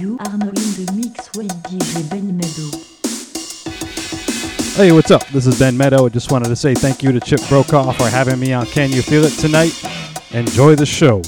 you are now in the mix with DJ Ben Meadow. Hey, what's up? This is Ben Meadow. I just wanted to say thank you to Chip Brokaw for having me on Can You Feel It tonight. Enjoy the show.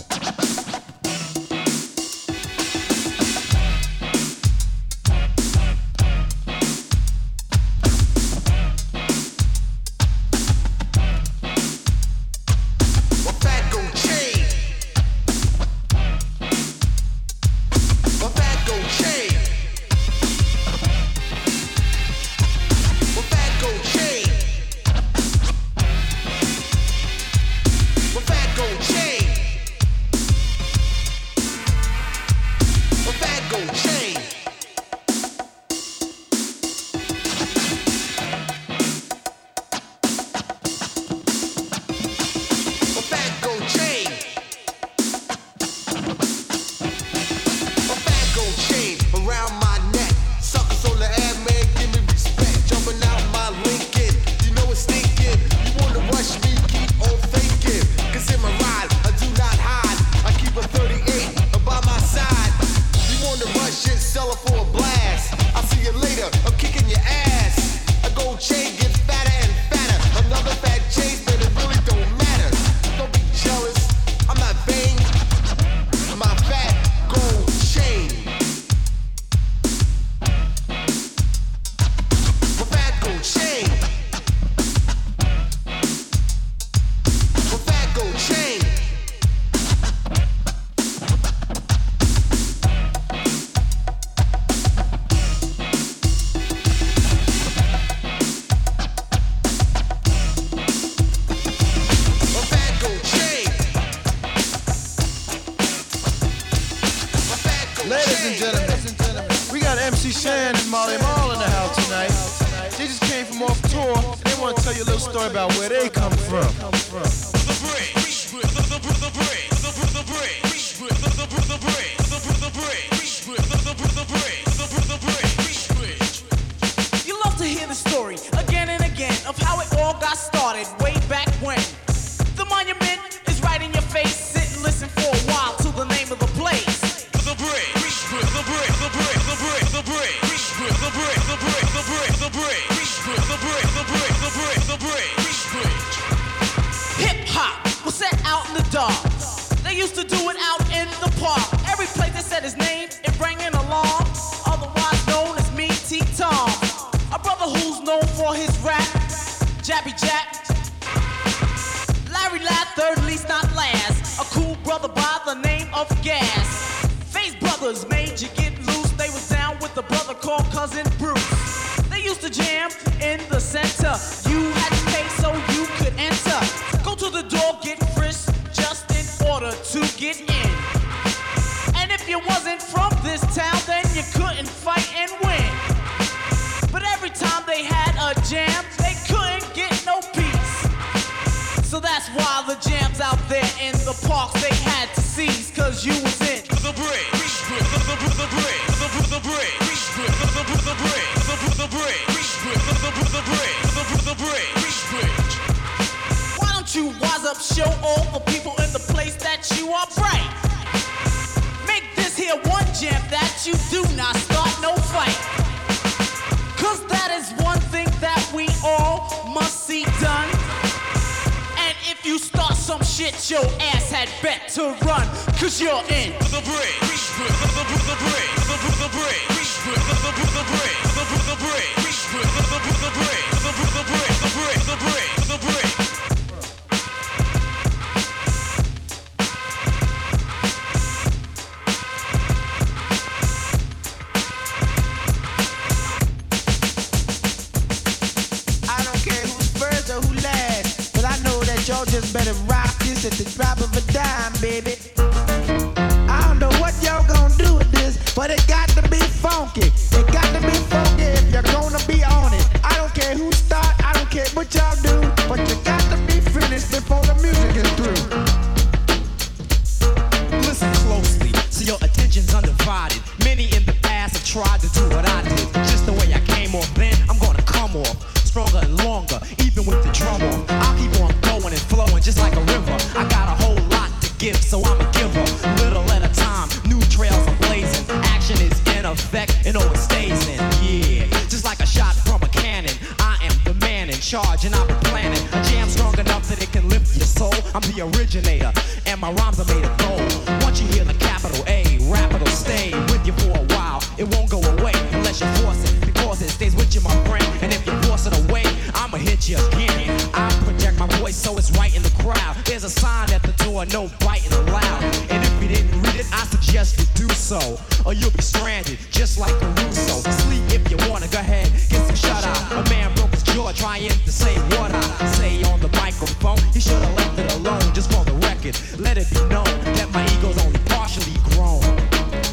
So I'm a giver, little at a time, new trails I'm blazing, action is effect and always stays in. Yeah, just like a shot from a cannon. I am the man in charge and I've been planning a jam strong enough that it can lift your soul. I'm the originator and my rhymes are made of gold. Once you hear the capital A, rap it'll stay with you for a while. It won't go away unless you force it, because it stays with you, my friend. And if you force it away, I'ma hit you again. I project my voice so it's right in the crowd. There's a sign at the door, no biting allowed. And if you didn't read it, I suggest you do so, or you'll be stranded, just like a Russo. Sleep if you wanna, go ahead, get some shut-eye. A man broke his jaw trying to say what I say on the microphone. He should've left it alone, just for the record. Let it be known that my ego's only partially grown.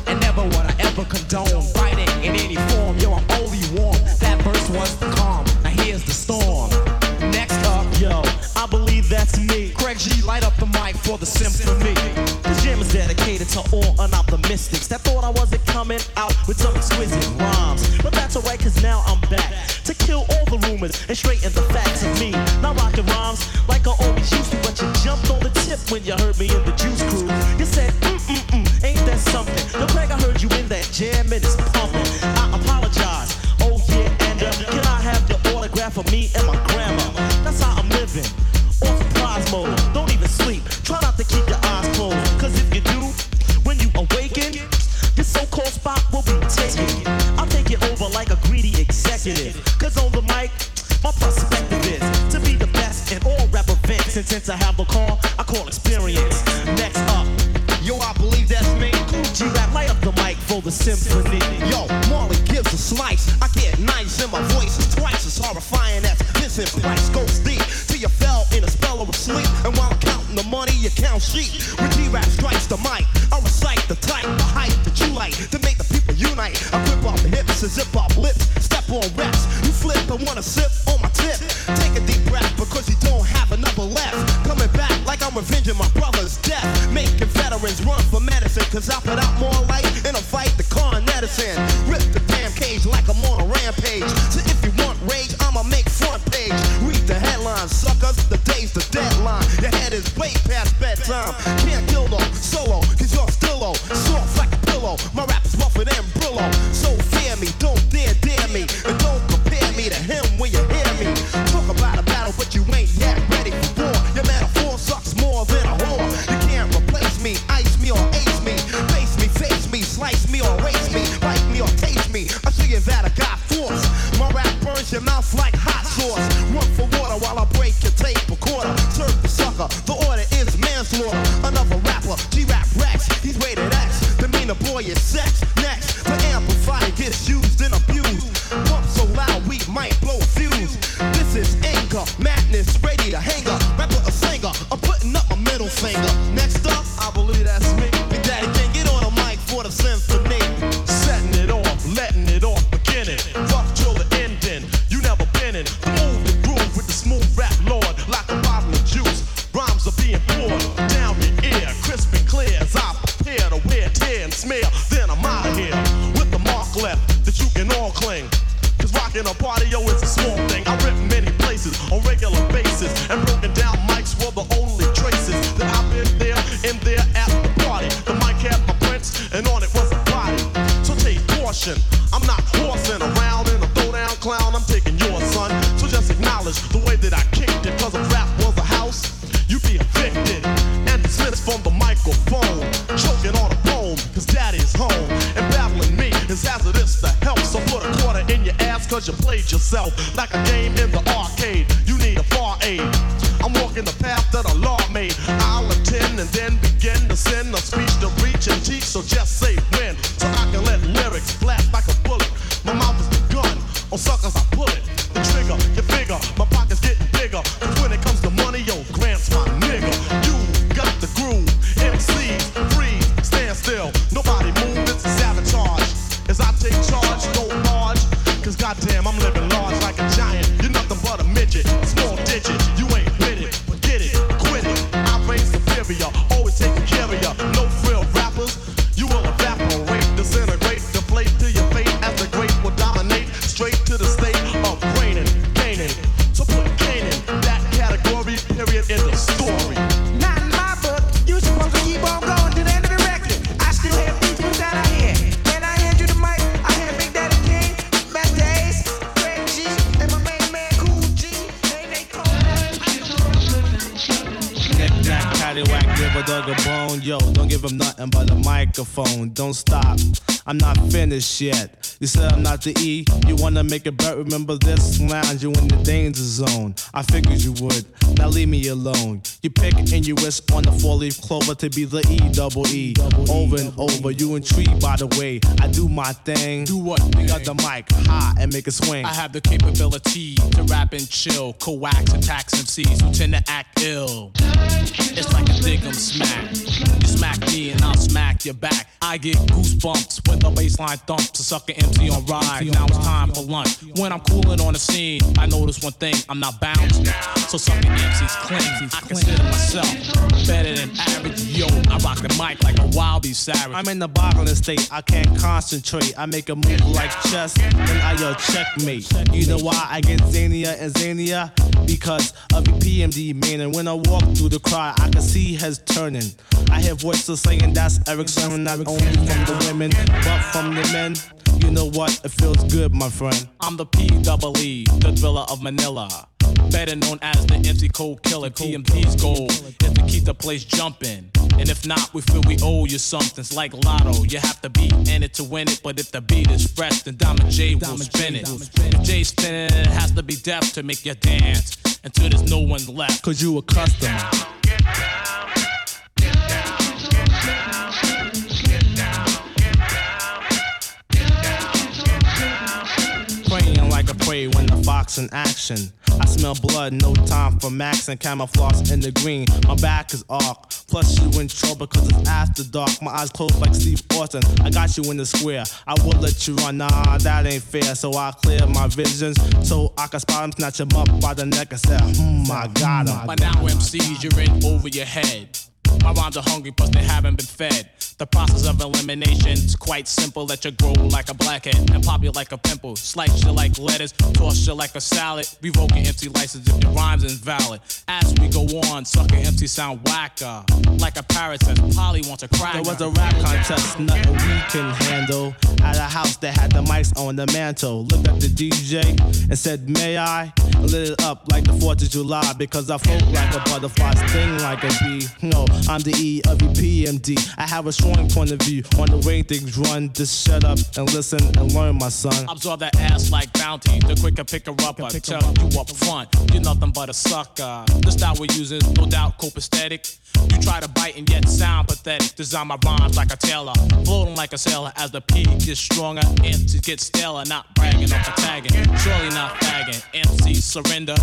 And never would I ever condone fighting in any form. Yo, I'm only warm. That verse was the calm. Now here's the storm. Next up, yo, I believe that's me. Craig G, light up the mic for the symphony. The jam is dedicated to all unoptimistics that thought I wasn't coming out with some exquisite rhymes. But that's alright, cause now I'm back to kill all the rumors and straighten the facts of me. Now rockin' rhymes like I always used to, but you jumped on the tip when you heard me in the Juice Crew. You said, ain't that something? The Craig, I heard you in that jam and it's pumping. I apologize, oh yeah, and can I have your autograph for me and my grandma? That's how I'm living, off the prize mode. Don't even sleep, try not to keep your eyes closed, cause if you do, when you awaken, this so-called spot will be taken. I'll take it over like a greedy executive, cause on the mic, my perspective is to be the best in all rap events. And since I have the call, I call experience. Next up, yo, I believe that's me. G-Rap, light up the mic for the symphony. Yo, Marley gives a slice. I get nice and my voice is twice as horrifying as this advice. Goes deep till you fell in a spell of sleep. And while I'm counting the money, you count sheep. When G-Rap strikes the mic, I recite the type, the hype that you like, to make the people unite. I grip off the hips and zip off lips. Step on reps, you flip and wanna sip on my tip. Take a deep breath because you don't have another left. Coming back like I'm revenging my brother's death. Making veterans run for medicine, cause I put out more light in a fight the con medicine. Rip the damn cage like I'm on a rampage. So if you want rage, I'ma make front page. Read the headlines, suckers, the day's the deadline. Your head is way past bedtime. Can't kill though, solo, cause you're still low. Soft like a pillow, my rap is rougher than Brillo. So fear me, don't dare me, and don't compare me to him when you hear me. Talk about a battle, but you ain't yet ready for war. Your metaphor sucks more than a whore. You can't replace me, ice me or ace me. Face me, slice me or race me, bite me or taste me. I show you that I got force. My rap burns your mouth like hot sauce. Run for water while I break your tape recorder. Serve the sucker, the order is manslaughter. Another rapper, G-Rap Rex, he's rated X. The meaner boy is sex. Next, the amplifier gets used and abused. Pump so loud we might blow a fuse. This is anger, madness, ready to hang up. Rapper a singer, I'm putting up my middle finger. Next up, I believe that's me. Big Daddy can't get on a mic for the symphony. Setting it off, letting it off, beginning. Rough till the ending, you never been in. The move the groove with the smooth rap lord. Like a bottle of juice, rhymes are being poured down your ear, crisp and clear as I prepare to wear, tear and smear. Then I'm out of here with the mark left that you can all cling. Cause rocking a party, yo, it's a small thing. I rip many places on regular basis, and broken down mics were the only traces that I've been there, in there at the party. The mic had my and on it was a body. So take caution, I'm not horsing around in a throwdown clown. I'm taking yours, son. So just acknowledge the way that I kicked it. Cause if rap was a house, you'd be evicted and dismissed from the microphone. Choking on a bone, cause daddy's home. And battling me is hazardous to help. So put a quarter in your ass, cause you played yourself. Like a game in the arcade, you need a far aid. I'm walking the path that a law made. I'll attend and then begin to send a speech to reach and teach. So just say when, so I can let lyrics blast like a bullet. My mouth is the gun, on suckers I pull it. The trigger, your figure, my pocket's getting bigger. Cause when it comes to money, yo, Grant's my nigga. You got the groove, MC, freeze, stand still. Nobody move, it's a sabotage. As I take charge, don't barge. Cause goddamn, I'm living large like a giant. You're nothing but a midget, small digit. You ain't with it, forget it, quit it. I reign superior, always taking care of ya. No give him nothing but a microphone. Don't stop, I'm not finished yet. You said I'm not the E, you wanna make it but remember this lounge, you in the danger zone. I figured you would, now leave me alone. You pick and you risk on the four-leaf clover to be the E double E. Over and over, you intrigued by the way I do my thing. Do what? Pick up the mic high and make it swing. I have the capability to rap and chill, coax and tax MCs who tend to act ill. It's like a dig 'em smack. You smack me and I'll smack your back. I get goosebumps when the baseline thumps to suck an MC on ride. Now it's time for lunch. When I'm cooling on the scene, I notice one thing, I'm not bouncing. So sucking MCs clean. I consider myself better than average. Yo, I rock the mic like a wildly savage. I'm in the boggling state, I can't concentrate. I make a move like chess, then I yell checkmate. You know why I get zanier and zanier? Because of EPMD man. And when I walk through the crowd, I can see heads turning. I hear voices saying that's Eric Sermon, not only from the women, but from the men. You know what? It feels good, my friend. I'm the PWE, the thriller of Manila. Better known as the MC Cold Killer. TMT's goal is to keep the place jumping. And if not, we feel we owe you something. It's like Lotto, you have to be in it to win it. But if the beat is fresh, then Diamond J will spin it. If J's spinning, it has to be deaf to make you dance until there's no one left. Cause you accustomed. Get down, get down, get down, get down, get down, get down, get down. Praying like a prey when the fox in action. I smell blood, no time for max and camouflage in the green. My back is arc, plus you in trouble because it's after dark. My eyes closed like Steve Austin, I got you in the square. I would let you run, nah, that ain't fair. So I clear my visions so I can spot him, snatch him up by the neck and say, I got him. By now MCs, you're in over your head. My rhymes are hungry, plus they haven't been fed. The process of elimination's quite simple. Let you grow like a blackhead and pop you like a pimple. Slice you like lettuce, toss you like a salad. Revoke an empty license if the rhyme's invalid. As we go on, sucking empty sound whacker. Like a parrot says, Polly wants a cracker. There was a rap contest, nothing we can handle. At a house that had the mics on the mantle. Looked at the DJ and said, may I? Lit it up like the 4th of July because I float like a butterfly, sting like a bee. No, I'm the E of EPMD. I have a strong point of view on the way things run. Just shut up and listen and learn, my son. Absorb that ass like Bounty. The quicker picker up, I tell you up front. You're nothing but a sucker. The style we're using is no doubt copacetic. You try to bite and yet sound pathetic. Design my rhymes like a tailor, floating like a sailor. As the P gets stronger, MCs get staler. Not bragging or tagging, surely not fagging. MCs surrender,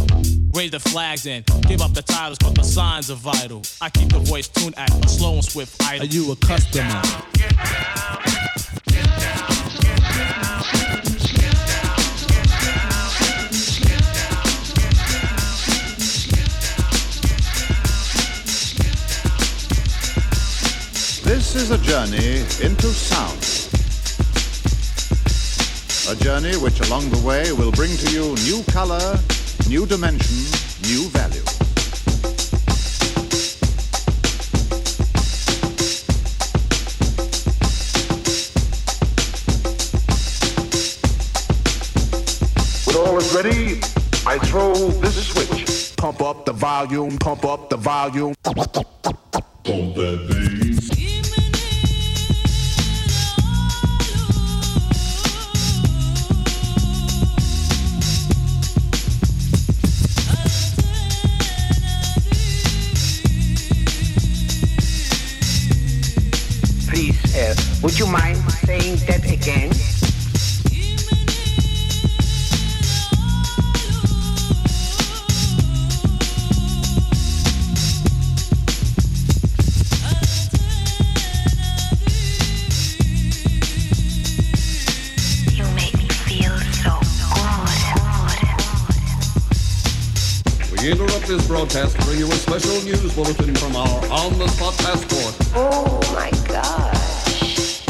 raise the flags and give up the titles, but the signs are vital. I keep the voice tuned at a slow and swift idol. Are you a customer? Get down, get down, get down, get down. This is a journey into sound. A journey which along the way will bring to you new color, new dimension, new value. When all is ready, I throw this switch. Pump up the volume, pump up the volume. Pump that bass. Would you mind saying that again? You make me feel so good. We interrupt this broadcast to bring you a special news bulletin from our on-the-spot passport. Oh my God.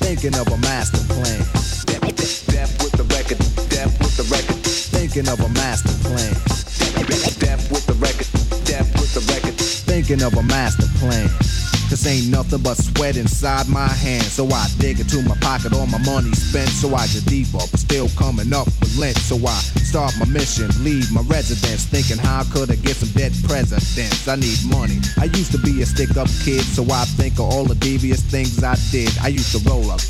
Thinking of a master plan. thinking of a master plan. This ain't nothing but sweat inside my hands. So I dig into my pocket, all my money spent. So I get deeper, but still coming up with lint. So I start my mission, leave my residence, thinking how could I get some dead presidents. I need money. I used to be a stick-up kid, so I think of all the devious things I did. I used to roll up.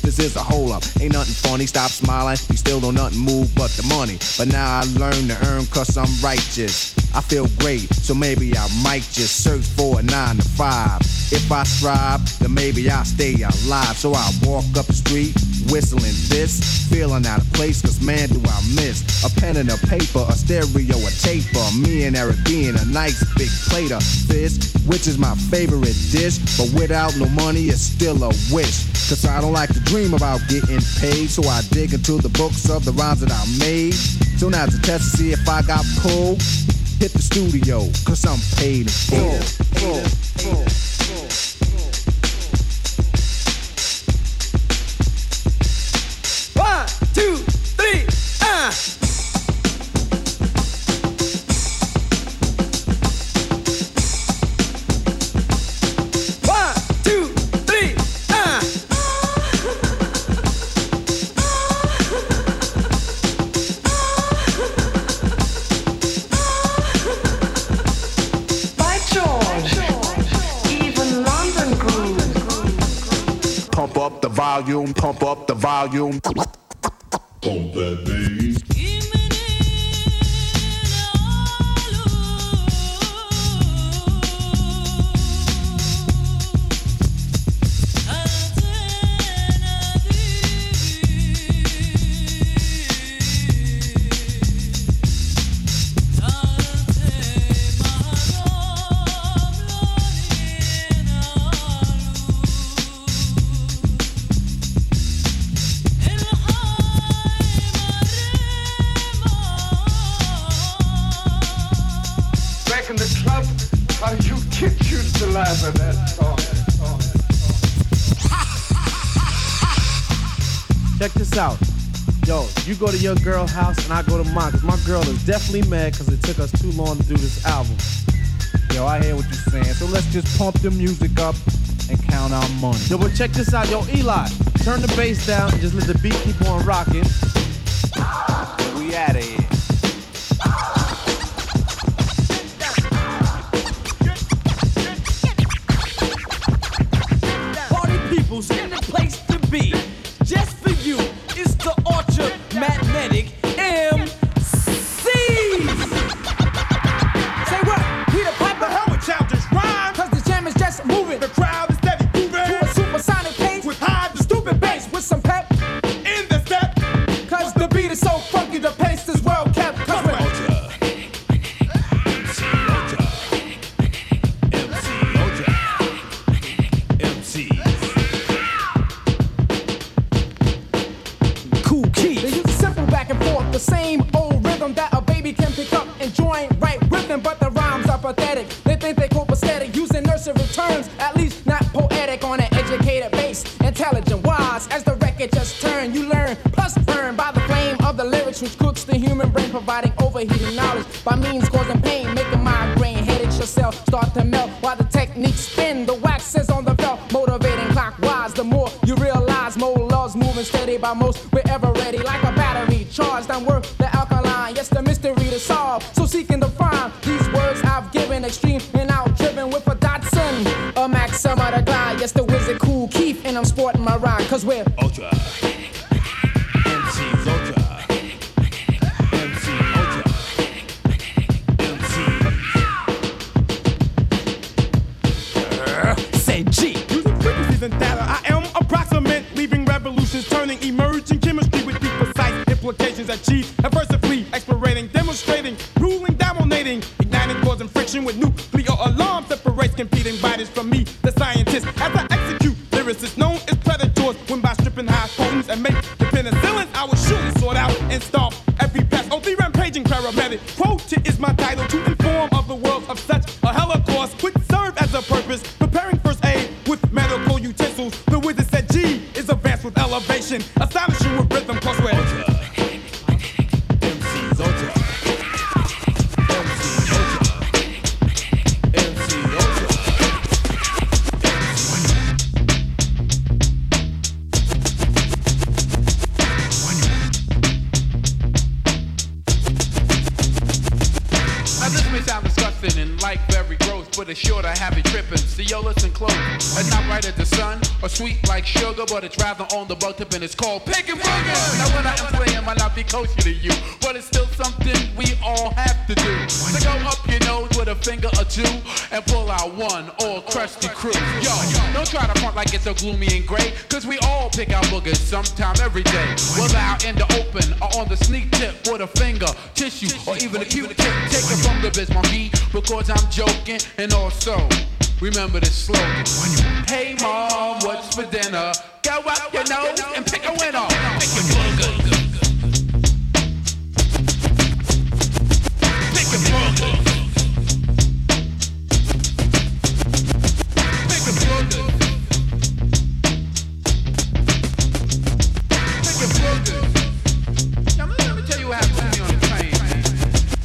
This is a hole up. Ain't nothing funny. Stop smiling. You still don't nothing move but the money. But now I learn to earn 'cause I'm righteous. I feel great, so maybe I might just search for a 9-to-5. If I strive, then maybe I'll stay alive. So I walk up the street, whistling this, feeling out of place, 'cause man do I miss a pen and a paper, a stereo, a taper. Me and Eric being a nice big plate of fish, which is my favorite dish. But without no money, it's still a wish, 'cause I don't like to dream about getting paid. So I dig into the books of the rhymes that I made. So now it's a test to see if I got pulled. Hit the studio, 'cause I'm paid in full. Pump up the volume. Pump that bass. Check this out. Yo, you go to your girl's house and I go to mine, 'cause my girl is definitely mad 'cause it took us too long to do this album. Yo, I hear what you're saying. So let's just pump the music up and count our money. Yo, but check this out. Yo, Eli, turn the bass down and just let the beat keep on rocking. We out of here. Preparing first aid with medical utensils. The wizard said G is advanced with elevation. Astonish you with rhythm, cause we're MCs Ultra. But assured I have it trippin'. See, yo, listen close. It's not right at the sun or sweet like sugar, but it's rather on the buck tip and it's called pickin' booger. Now when I am playing, might not be closer to you, but it's still something we all have to do. So go up your nose with a finger or two and pull out one or crush the crew. Yo, don't try to front like it's so gloomy and gray, cause we all pick out boogers sometime every day. Whether out in the open or on the sneak tip with a finger, tissue, or even a Q-tip. Take it from the biz, monkey, because I'm joking. And also, remember this slogan. Hey mom, what's for dinner? Go up your nose and pick a winner. Pick a burger. Pick a burger. Pick a burger. Pick a burger. Now let me tell you what happened to me on the train.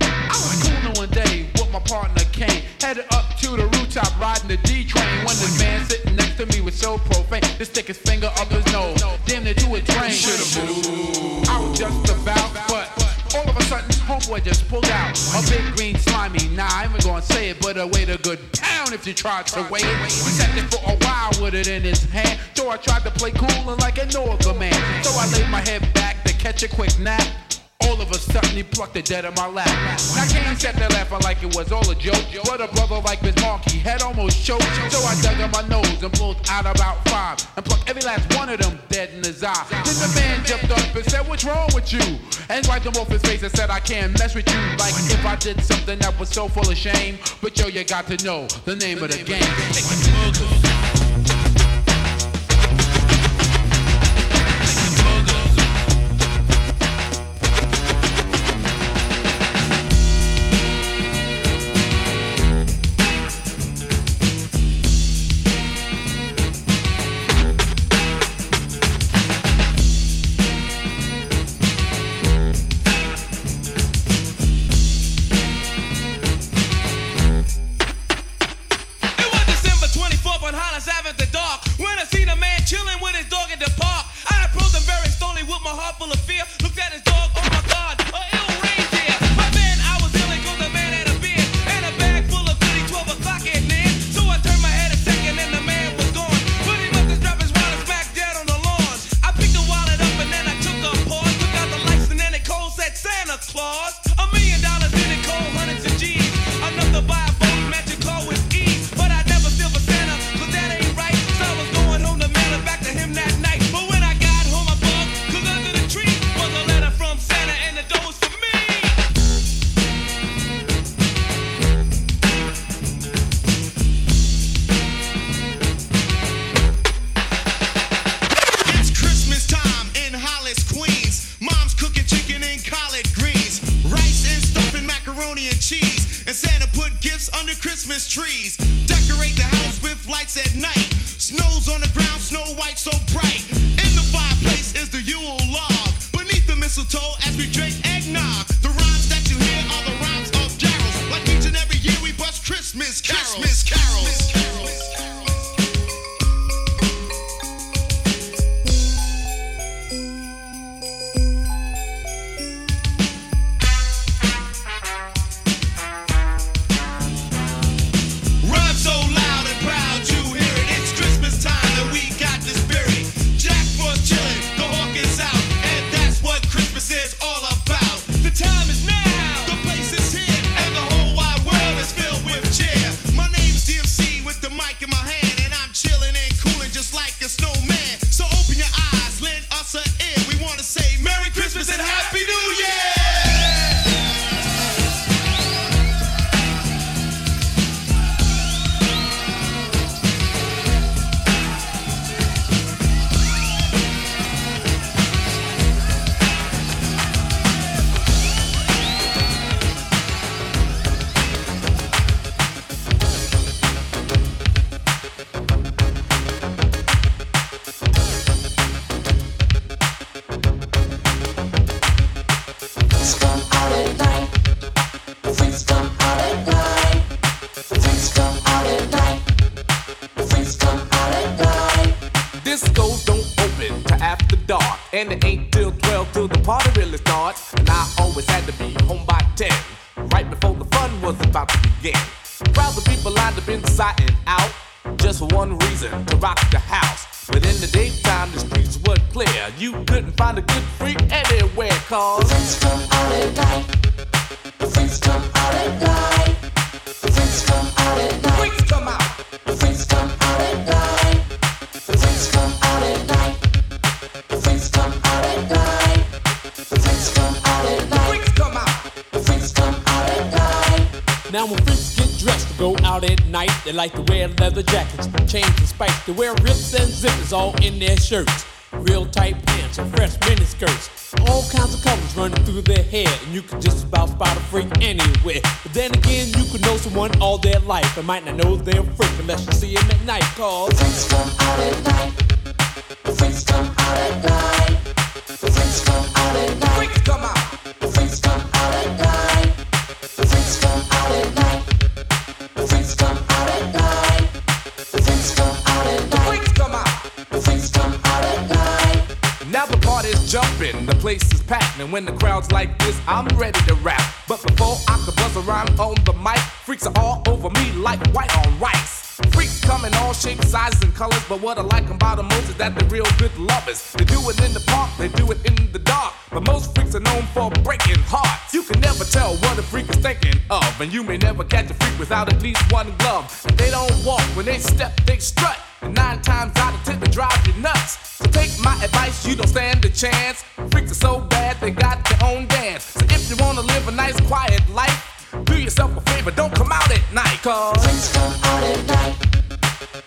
I was cooling one day with my partner Kane, headed up to the rooftop, riding the D train. When this man sitting next to me was so profane, to stick his finger up his nose, damn near to a drain. Shoulda moved. I was just about, but all of a sudden, homeboy just pulled out a big green slimy. Nah, I ain't gonna say it, but it weighed a good pound if you tried to weigh it. We sat there for a while with it in his hand, so I tried to play cool and like a normal man. So I laid my head back to catch a quick nap. All of a sudden he plucked the dead in my lap. Now Kane sat there laughing like it was all a joke, but a brother like Miss Markey had almost choked. So I dug in my nose and pulled out about five and plucked every last one of them dead in his eye. Then the man jumped up and said, "What's wrong with you?" And wiped him off his face and said, "I can't mess with you. Like if I did something that was so full of shame. But yo, you got to know the name of the game." dark, and it ain't till 12 till the party really starts. And I always had to be home by 10, right before the fun was about to begin. Crowds of people lined up inside and out, just for one reason, to rock the house. But in the daytime, the streets were clear. You couldn't find a good freak anywhere, cause the friends come out at night, the friends come out at night, the friends come out at night, freaks come out, the friends come out at night, the friends come out at night, the friends come out at night, the friends come out at night, freaks come out, the friends come out at night. Now when freaks get dressed to go out at night, they like to wear leather jackets, chains and spikes. They wear rips and zippers all in their shirts, real tight pants and fresh mini skirts, all kinds of colors running through their hair, and you could just about spot a freak anywhere. But then again, you could know someone all their life and might not know they're a freak unless you see him at night, cause the freaks come out at night, the freaks come out at night, the freaks come out at night, freaks come out, the freaks come out at night, the freaks come out at night, the freaks come out at night, the freaks come out at night, freaks come out, the freaks come out at night. Now the party's jumping, the place is packed, and when the crowd's like this, I'm ready to rap. But before I could buzz around on the mic, freaks are all over me like white on rice. Freaks come in all shapes, sizes, and colors, but what I like about them most is that they're real good lovers. They do it in the park, they do it in the dark, but most freaks are known for breaking hearts. You can never tell what a freak is thinking of, and you may never catch a freak without at least one glove. And they don't walk, when they step, they strut, and 9 times out of 10 they drive you nuts. So take my advice, you don't stand a chance. Freaks are so bad, they got their own dance. So if you wanna live a nice, quiet life, do yourself a favor, don't come out at night, cause the freaks come out at night,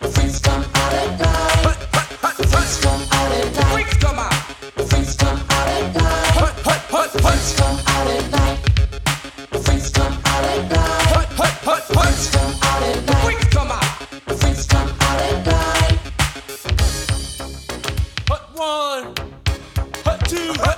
the freaks come out at night, the freaks come out at night, freaks come out, the freaks come out at night, the freaks come out at night, the freaks come out at night, the freaks come out at night, freaks come out, the freaks come out at night. Hut 1, Hut 2, Hut.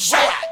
Short rap.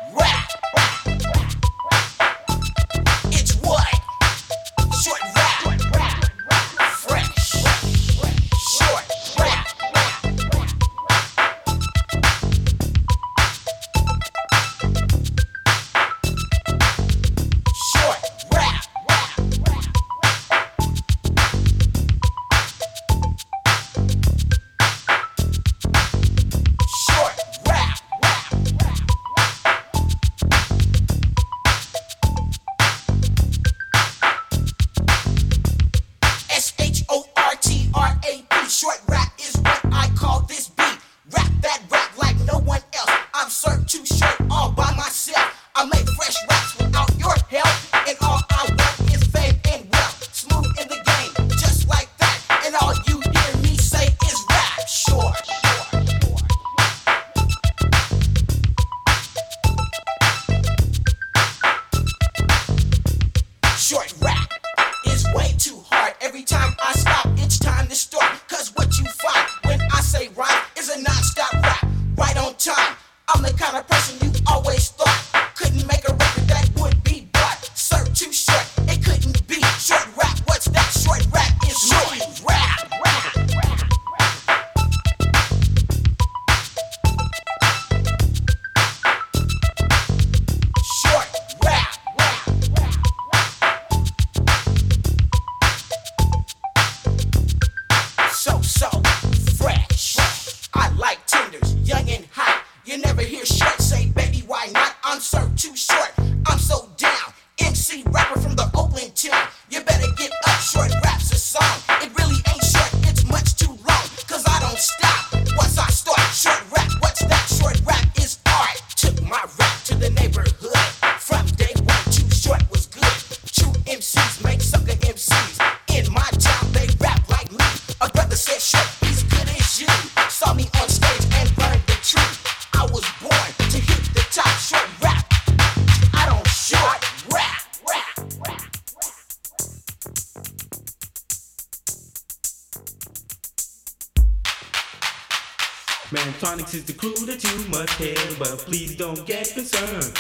Storm Tonics is the crew that you must hear, but please don't get concerned,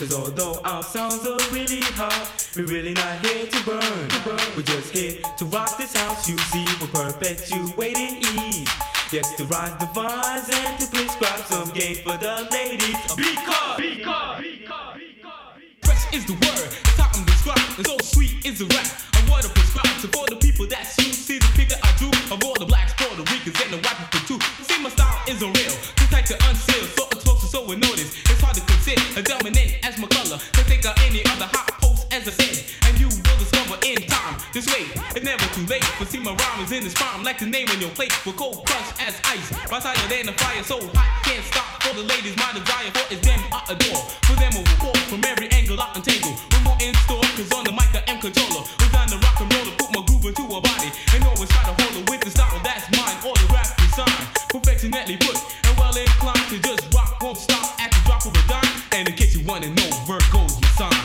cause although our sounds are really hot, we're really not here to burn. We're just here to rock this house, you see, we're perpetuating ease. Yes, to rise the vines and to prescribe some game for the ladies. Because fresh is the word, top I'm described, and so sweet is the rap. I want to prescribe, so for the people that's you, see the pick that I drew of all the blacks, Puerto Ricans, and the white people too. See, my style isn't real, just like the unsealed, so explosive, so unnoticed. It's hard to conceal, a dominant as my color. They think of any other hot post as I said, and you will discover in time. This way, it's never too late, but see my rhyme is in its prime, like the name on your plate, with cold crush as ice. My side than the fire, so hot, can't stop. For the ladies, my desire, for it's them I adore. For them I will walk from every angle I untangle. We're more in store, cause on the mic I am controller. We're down the rock and roll to put my groove into her body, and always try to hold her with the style that's mine, autographed and signed, perfectionately put, and well inclined to just rock, won't stop at the drop of a dime. And in case you wanna know, Virgo's your sign.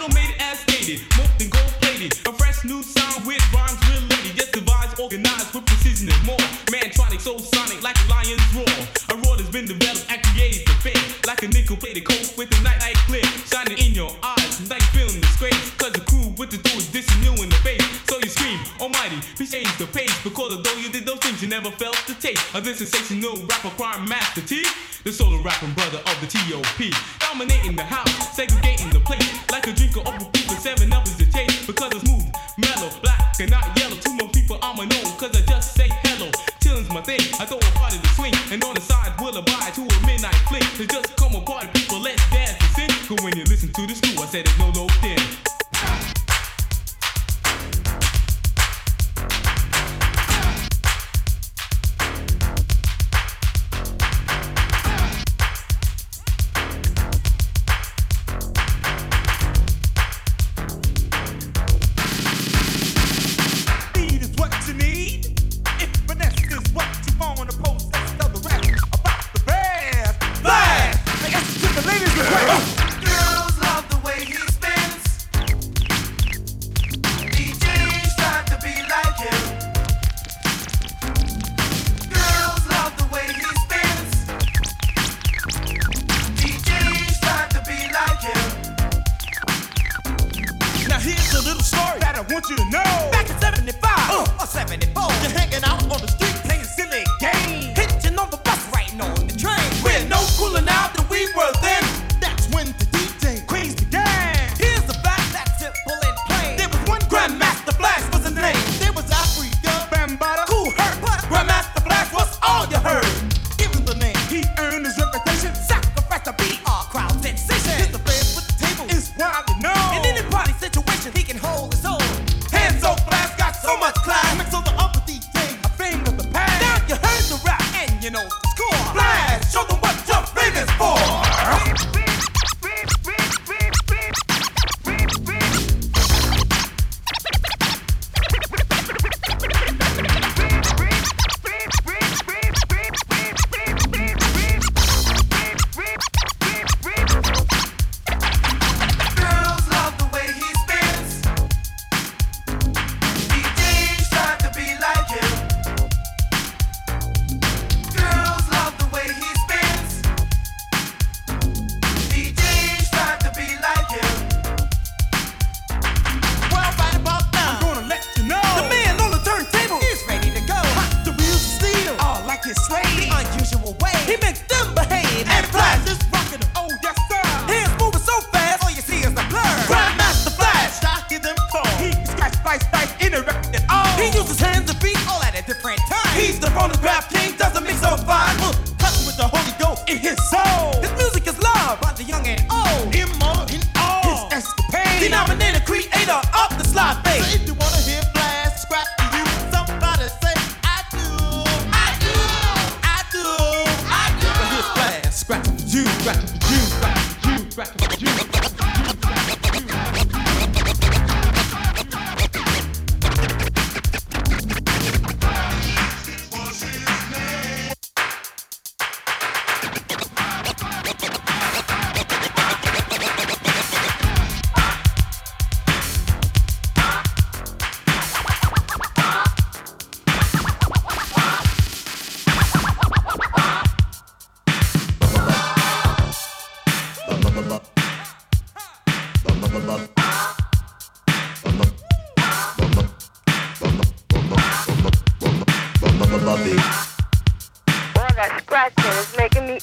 Automated as stated, more than gold plated, a fresh new sound with rhymes related. Yes, devised, organized with precision and more. Mantronic, so sonic, like a lion's roar. A roar that's been developed and created to fit, like a nickel-plated coat with a nightlight clear, shining in your eyes, like film disgrace. Cause the crew with the dudes dissing you in the face, so you scream, Almighty, please change the pace. Because although you did those things, you never felt the taste of this sensational rapper, Crime Master T, the solo rapping brother of the TOP, dominating the house, segregating the place, like a dream. Over people, 7 Up is the taste, because it's smooth, mellow, black and not yellow. Two more people I'm unknown, cause I just say hello. Chilling's my thing, I throw a party to swing, and on the side will abide to a midnight fling. So just come a party, people, let's dance and sing. Cause when you listen to this crew, I said it's no low thin.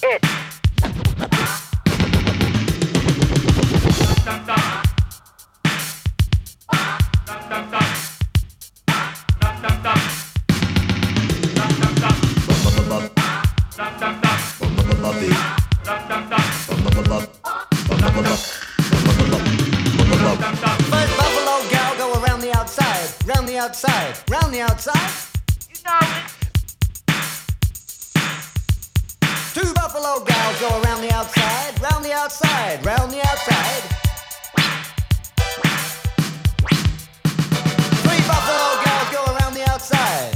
it. But Buffalo Gal go around the outside, round the outside, round the outside. You know it. Two Buffalo Gals go around the outside, round the outside, round the outside. Three Buffalo Gals go around the outside.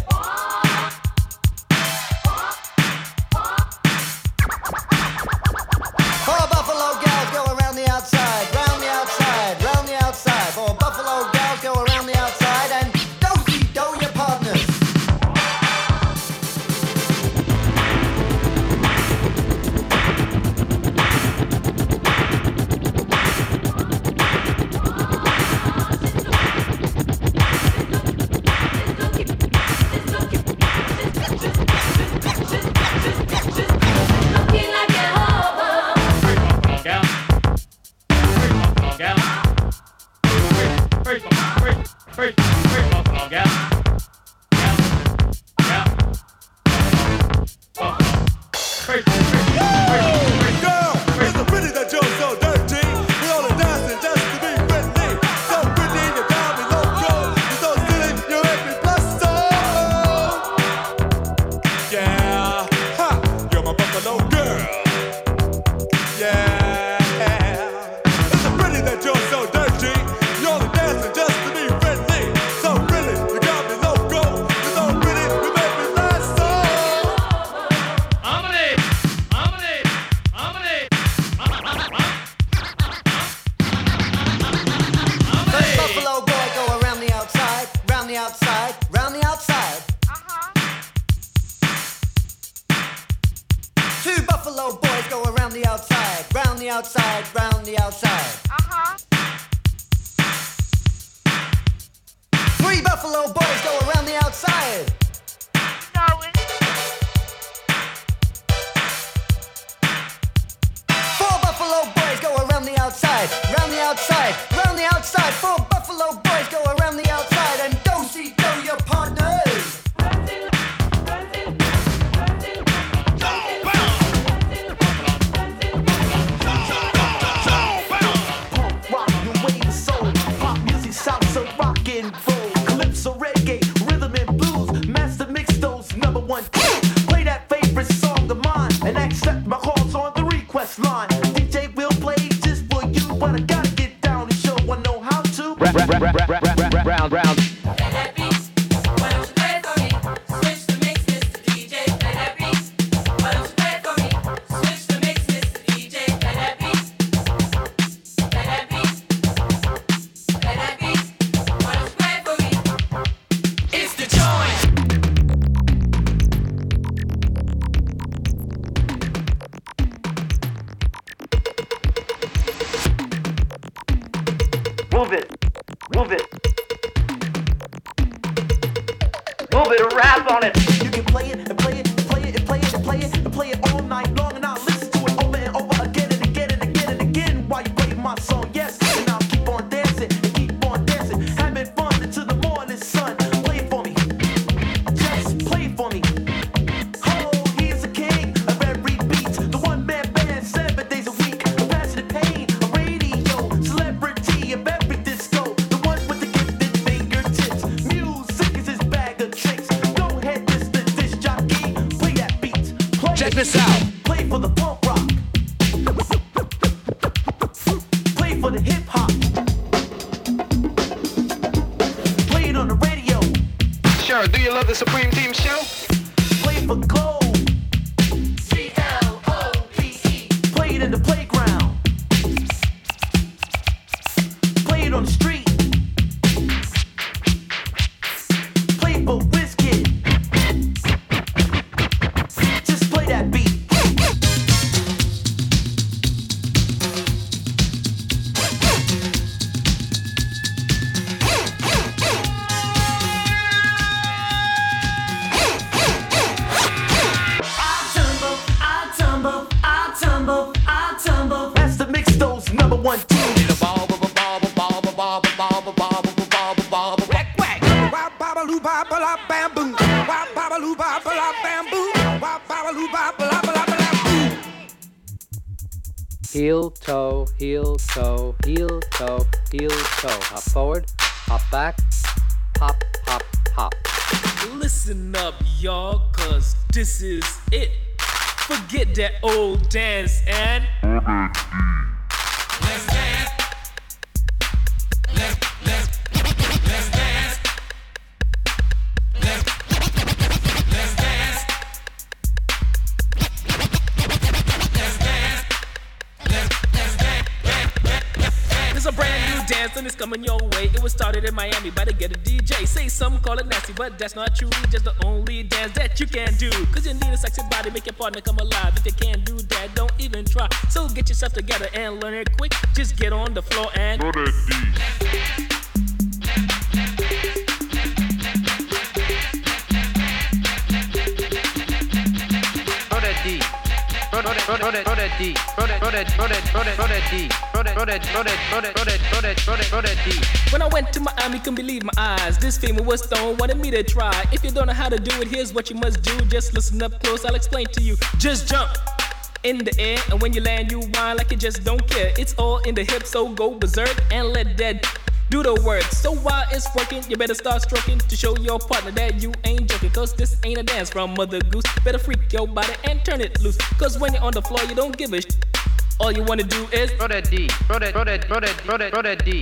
Four Buffalo Gals go around the outside, round the outside, round the outside. Four Buffalo Gals go around the outside and do-si-do your partners. bamboo, wah babaloo babala bamboo, wah babaloo babala babala boo. Heel toe. Hop forward, hop back, hop, hop, hop. Listen up, y'all, cause this is it. Forget that old dance and let's dance. And it's coming your way. It was started in Miami by the ghetto DJ. Say some call it nasty, but that's not true. Just the only dance that you can do. Cause you need a sexy body, make your partner come alive. If you can't do that, don't even try. So get yourself together and learn it quick. Just get on the floor and go to D. When I went to Miami, couldn't believe my eyes. This female was stoned, wanted me to try. If you don't know how to do it, here's what you must do. Just listen up close, I'll explain to you. Just jump in the air, and when you land, you whine like you just don't care. It's all in the hip, so go berserk and let that do the work. So while it's working, you better start stroking to show your partner that you ain't joking. Cause this ain't a dance from Mother Goose. Better freak your body and turn it loose. Cause when you're on the floor, you don't give a sh. All you wanna do is throw that D, throw that D, throw that D.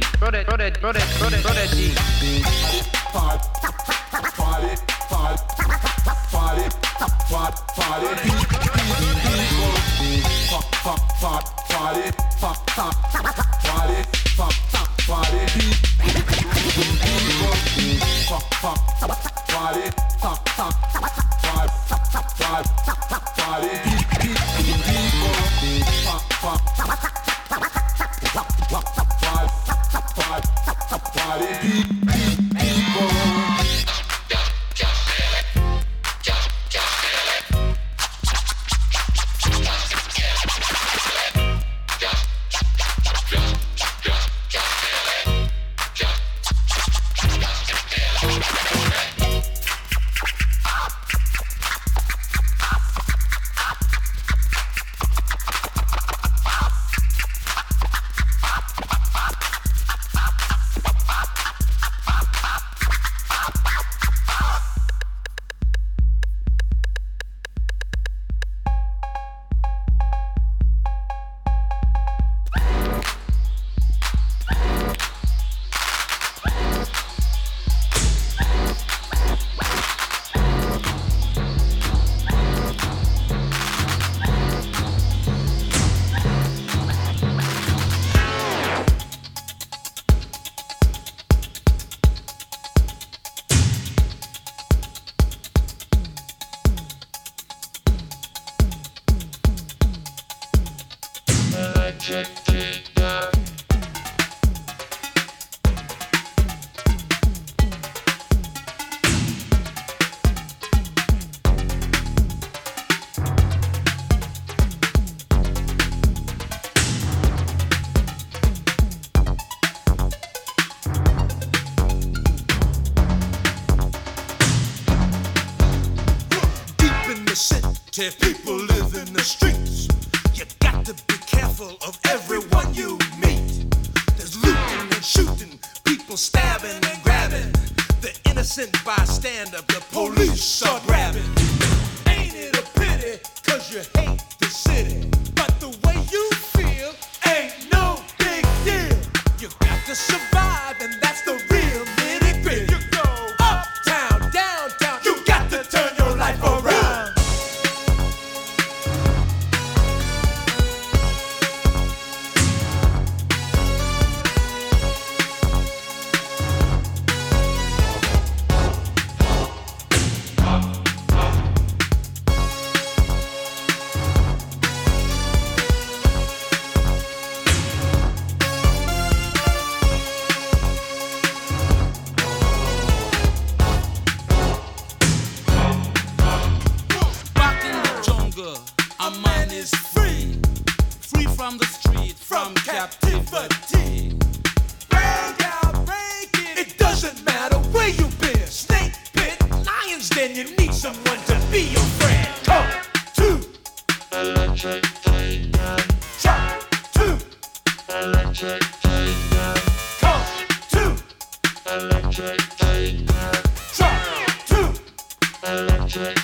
People live in the streets. You got to be careful of everyone you meet. There's looting and shooting, people stabbing and grabbing. The innocent bystander, the police are grabbing. Ain't it a pity, cause you hate the city. But the way you feel ain't no big deal. You got to survive, and that's the real nitty gritty. You go uptown, downtown, you got to turn your life around. someone to be your friend. Come to Electric Playground. Try to Electric Playground. Come to Electric Playground. Try to Electric Playground.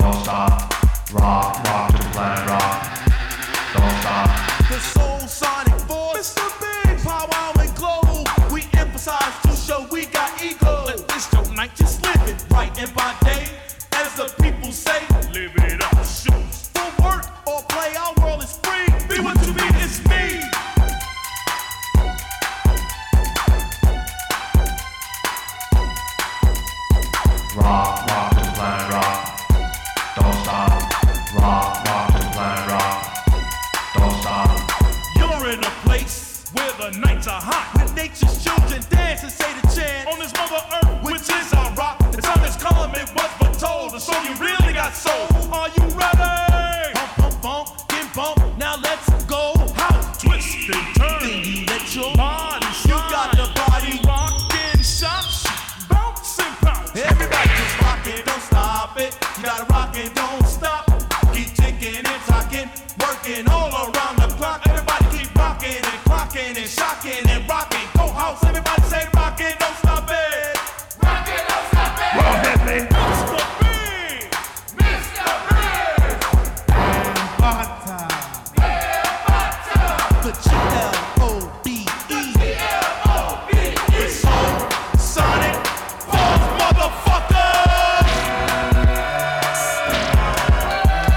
Don't stop. Rock, rock to the planet, rock. Don't stop. The soul sonic voice, the big power and glow. We emphasize to show we got ego. Let this show night just live it right and by day. As the people say, live it up, shoot. For work or play, our world is free. Be what you mean, it's me. Rock, rock to the planet, rock. Don't stop. Rock, rock to the planet, rock. Don't stop. You're in a place where the nights are hot. When nature's children dance and say the chant on this mother earth, which is our rock. The time has come, it was but told. The show you really got soul. Are you ready? Bump, bump, bump, get bump. Now let's go. How? Twist and turn. Then you let your body shine. You got the body rock and shot. Bounce and bounce. Everybody just rock it, don't stop it. You gotta rock it, don't stop. Keep ticking and talking, working all around the clock. Everybody keep rocking and clocking and shocking and rocking. Go house, everybody say rock it, don't stop it. Rock it, don't stop it. Roll hit me. Mr. B. Mr. B. Bata. Bata. The G-L-O-B-E. The G-L-O-B-E. It's all Sonic Falls, motherfucker. You gotta rock it, see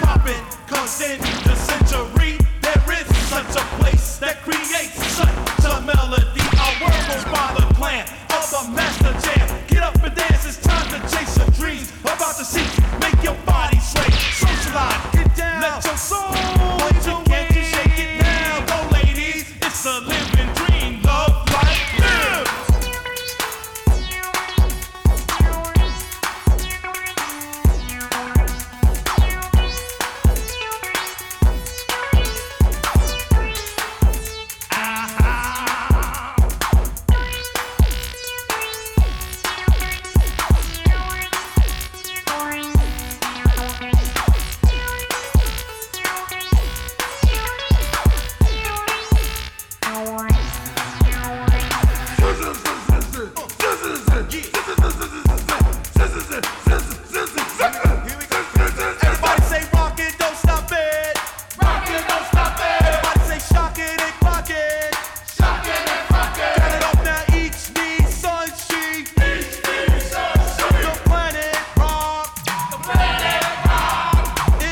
poppin', 'cause in the century there is such a place that creates such a melody. Our world goes by the plan of the master jam. Get up and dance, it's time to chase your dreams. About the seats, make your body sway. Socialize, get down, let your soul. But you can't just shake it now, go ladies. It's a living dream, love life, live. Everybody say rock it, don't stop it. Rock it, don't stop it. Everybody say shock it and rock it. Shock it and rock it. Turn it up now, each me, sun, she. The planet rock. The planet rock.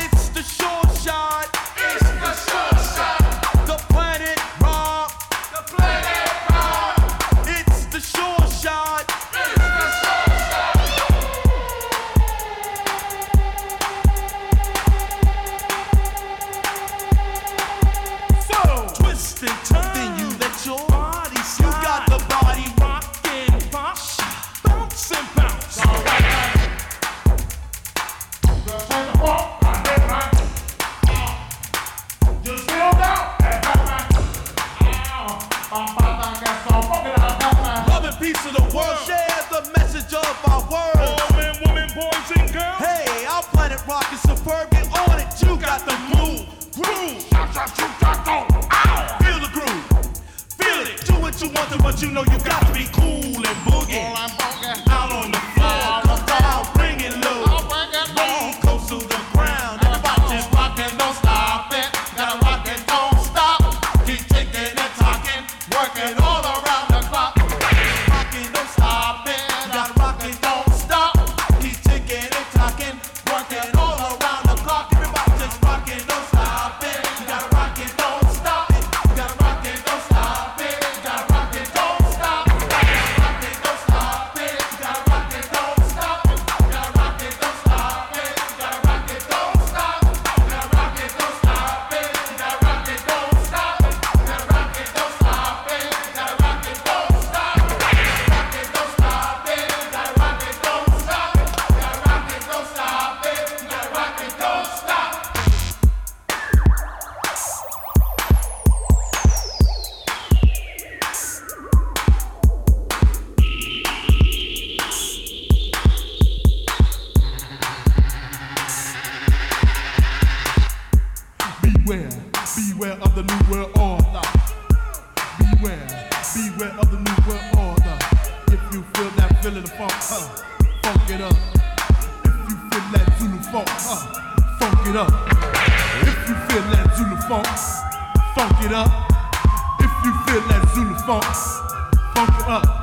It's the short shot. It's the short shot. The planet rock. The planet rock. It's the short shot. It's the short shot. So twist and turn. Then you let your body slide. You got the body rock and pop. Bounce and bounce. All right. Love and peace to the world. Share the message of our world. Men, women, boys, and girls. Hey, our planet rock is superb. Get on it. You got the move. Groove. Feel the groove. Feel it. Do what you want to, but you know you got to be cool and boogie. Out on the floor. Come down. Bring it low. Long coast to the ground. Everybody just rock and don't stop it. Gotta rock and don't stop. Keep ticking and talking. Working all around the clock. Rock and don't stop it. Gotta rock and don't stop. Keep ticking and talking. Working all around the clock. Everybody just rock and don't stop it. You gotta rock and don't stop it. You gotta rock and don't stop it. You gotta rock and don't stop it. You gotta rock and don't stop it. Beware, beware of the new world order. Beware, beware of the new world order. If you feel that feeling of funk, funk it up. If you feel that Zulu funk, funk it up. If you feel that Zulu funk, funk it up. If you feel that Zulu funk, funk it up.